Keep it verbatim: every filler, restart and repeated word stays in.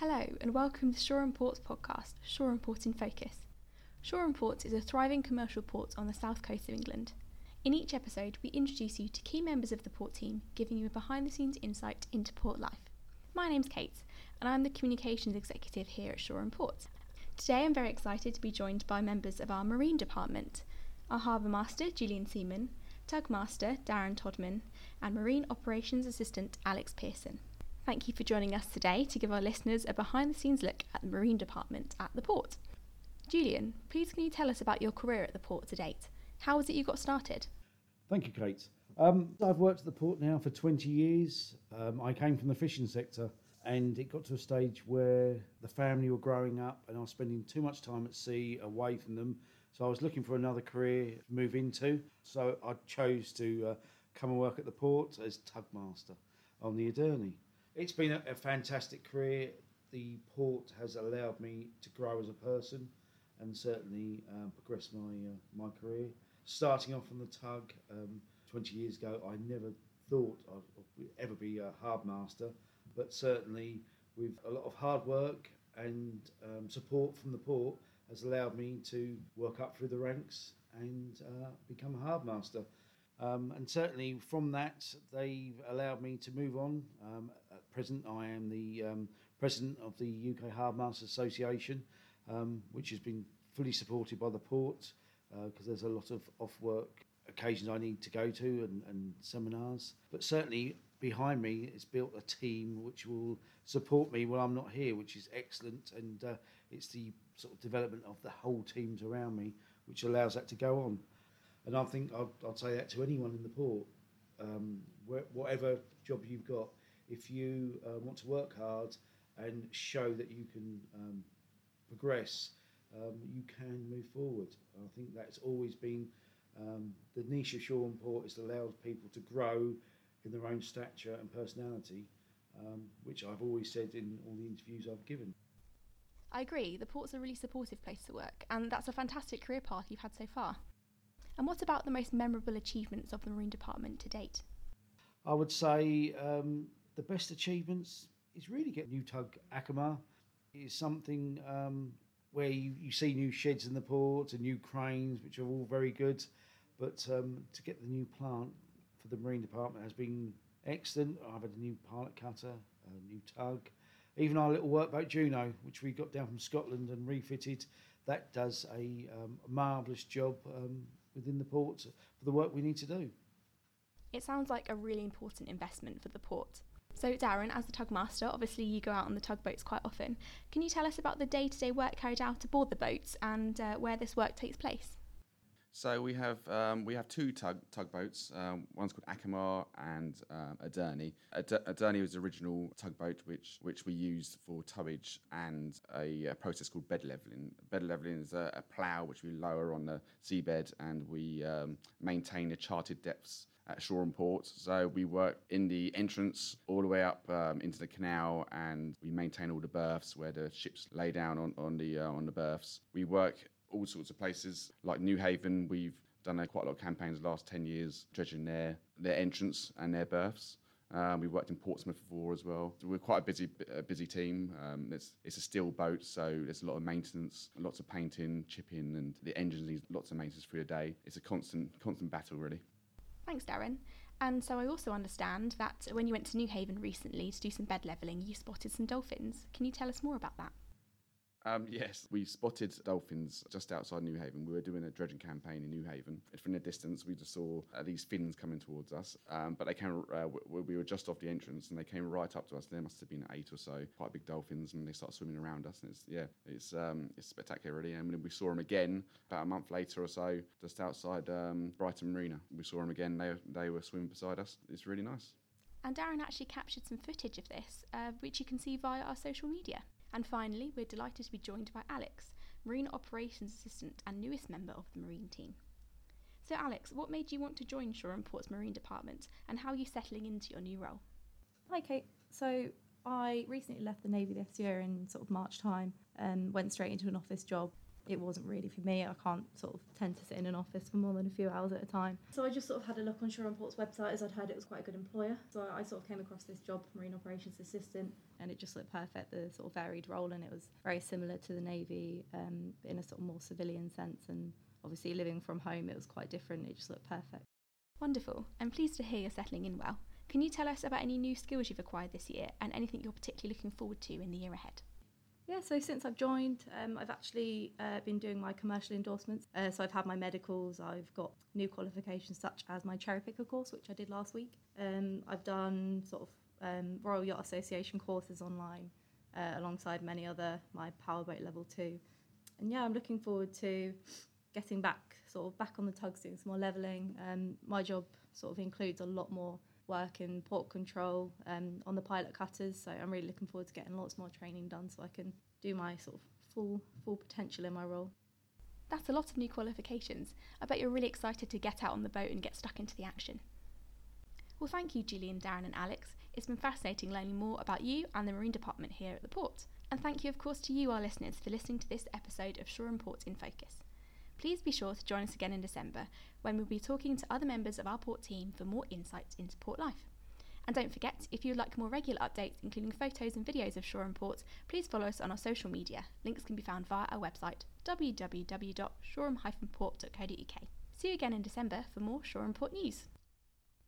Hello and welcome to Shoreham Ports podcast, Shoreham Port in Focus. Shoreham Ports is a thriving commercial port on the south coast of England. In each episode, we introduce you to key members of the port team, giving you a behind-the-scenes insight into port life. My name's Kate, and I'm the Communications Executive here at Shoreham Ports. Today I'm very excited to be joined by members of our Marine Department, our Harbour Master, Julian Seaman, Tug Master, Darren Todman, and Marine Operations Assistant, Alex Pearson. Thank you for joining us today to give our listeners a behind-the-scenes look at the Marine Department at the port. Julian, please can you tell us about your career at the port to date? How was it you got started? Thank you, Kate. Um, I've worked at the port now for twenty years. Um, I came from the fishing sector, and it got to a stage where the family were growing up and I was spending too much time at sea away from them. So I was looking for another career to move into. So I chose to uh, come and work at the port as tug master on the Aderni. It's been a, a fantastic career. The port has allowed me to grow as a person and certainly um, progress my uh, my career. Starting off on the tug um, twenty years ago, I never thought I'd ever be a harbour master, but certainly with a lot of hard work and um, support from the port has allowed me to work up through the ranks and uh, become a harbour master. Um, and certainly from that, they've allowed me to move on. Um, at present, I am the um, president of the U K Harbour Masters Association, um, which has been fully supported by the port, because uh, there's a lot of off-work occasions I need to go to and, and seminars. But certainly behind me, it's built a team which will support me while I'm not here, which is excellent. And uh, it's the sort of development of the whole teams around me, which allows that to go on. And I think I'd, I'd say that to anyone in the port, um, wh- whatever job you've got, if you uh, want to work hard and show that you can um, progress, um, you can move forward. And I think that's always been um, the niche of Shoreham Port has allowed people to grow in their own stature and personality, um, which I've always said in all the interviews I've given. I agree. The port's a really supportive place to work, and that's a fantastic career path you've had so far. And what about the most memorable achievements of the Marine Department to date? I would say um, the best achievements is really getting new tug Akamar. It's something um, where you, you see new sheds in the port and new cranes, which are all very good. But um, to get the new plant for the Marine Department has been excellent. I've had a new pilot cutter, a new tug. Even our little workboat Juno, which we got down from Scotland and refitted, that does a um, marvellous job um, within the port for the work we need to do. It sounds like a really important investment for the port. So Darren, as the tug master, obviously you go out on the tugboats quite often. Can you tell us about the day-to-day work carried out aboard the boats and uh, where this work takes place? So we have um, we have two tug tugboats. Um, one's called Akamar and um, Aderni. Ad- Aderni was the original tugboat which which we used for towage and a, a process called bed levelling. Bed levelling is a, a plough which we lower on the seabed, and we um, maintain the charted depths at Shoreham Port. So we work in the entrance all the way up um, into the canal, and we maintain all the berths where the ships lay down on on the uh, on the berths. We work all sorts of places, like Newhaven. We've done uh, quite a lot of campaigns the last ten years, dredging their, their entrance and their berths. Um, we worked in Portsmouth before as well. We're quite a busy a busy team. Um, it's, it's a steel boat, so there's a lot of maintenance, lots of painting, chipping, and the engines need lots of maintenance through the day. It's a constant constant battle, really. Thanks, Darren. And so I also understand that when you went to Newhaven recently to do some bed levelling, you spotted some dolphins. Can you tell us more about that? Um, yes, we spotted dolphins just outside Newhaven. We were doing a dredging campaign in Newhaven. From the distance, we just saw uh, these fins coming towards us. Um, but they came. Uh, w- we were just off the entrance, and they came right up to us. There must have been eight or so quite big dolphins, and they started swimming around us. And it's yeah, it's um, it's spectacular, really. And then we saw them again about a month later or so, just outside um, Brighton Marina. We saw them again. They they were swimming beside us. It's really nice. And Darren actually captured some footage of this, uh, which you can see via our social media. And finally, we're delighted to be joined by Alex, Marine Operations Assistant and newest member of the Marine team. So Alex, what made you want to join Shoreham Port's Marine Department, and how are you settling into your new role? Hi Kate, so I recently left the Navy this year in sort of March time and went straight into an office job. it wasn't really for me. I can't sort of tend to sit in an office for more than a few hours at a time. So I just sort of had a look on Shoreham Ports' website, as I'd heard it was quite a good employer. So I sort of came across this job, Marine Operations Assistant, and it just looked perfect, the sort of varied role, and it was very similar to the Navy um, in a sort of more civilian sense, and obviously living from home, it was quite different. It just looked perfect. Wonderful. I'm pleased to hear you're settling in well. Can you tell us about any new skills you've acquired this year and anything you're particularly looking forward to in the year ahead? Yeah, so since I've joined, um, I've actually uh, been doing my commercial endorsements. Uh, so I've had my medicals, I've got new qualifications such as my cherry picker course, which I did last week. Um, I've done sort of um, Royal Yacht Association courses online uh, alongside many other, my powerboat level two. And yeah, I'm looking forward to getting back, sort of back on the tugs, doing some more levelling. Um, my job sort of includes a lot more work in port control um, on the pilot cutters, so I'm really looking forward to getting lots more training done so I can do my sort of full full potential in my role. That's a lot of new qualifications. I bet you're really excited to get out on the boat and get stuck into the action. Well, thank you, Julian, Darren and Alex. It's been fascinating learning more about you and the Marine Department here at the port. And thank you, of course, to you, our listeners, for listening to this episode of Shoreham Ports in Focus. Please be sure to join us again in December, when we'll be talking to other members of our port team for more insights into port life. And don't forget, if you'd like more regular updates, including photos and videos of Shoreham Ports, please follow us on our social media. Links can be found via our website, w w w dot shoreham dash port dot co dot u k. See you again in December for more Shoreham Port news.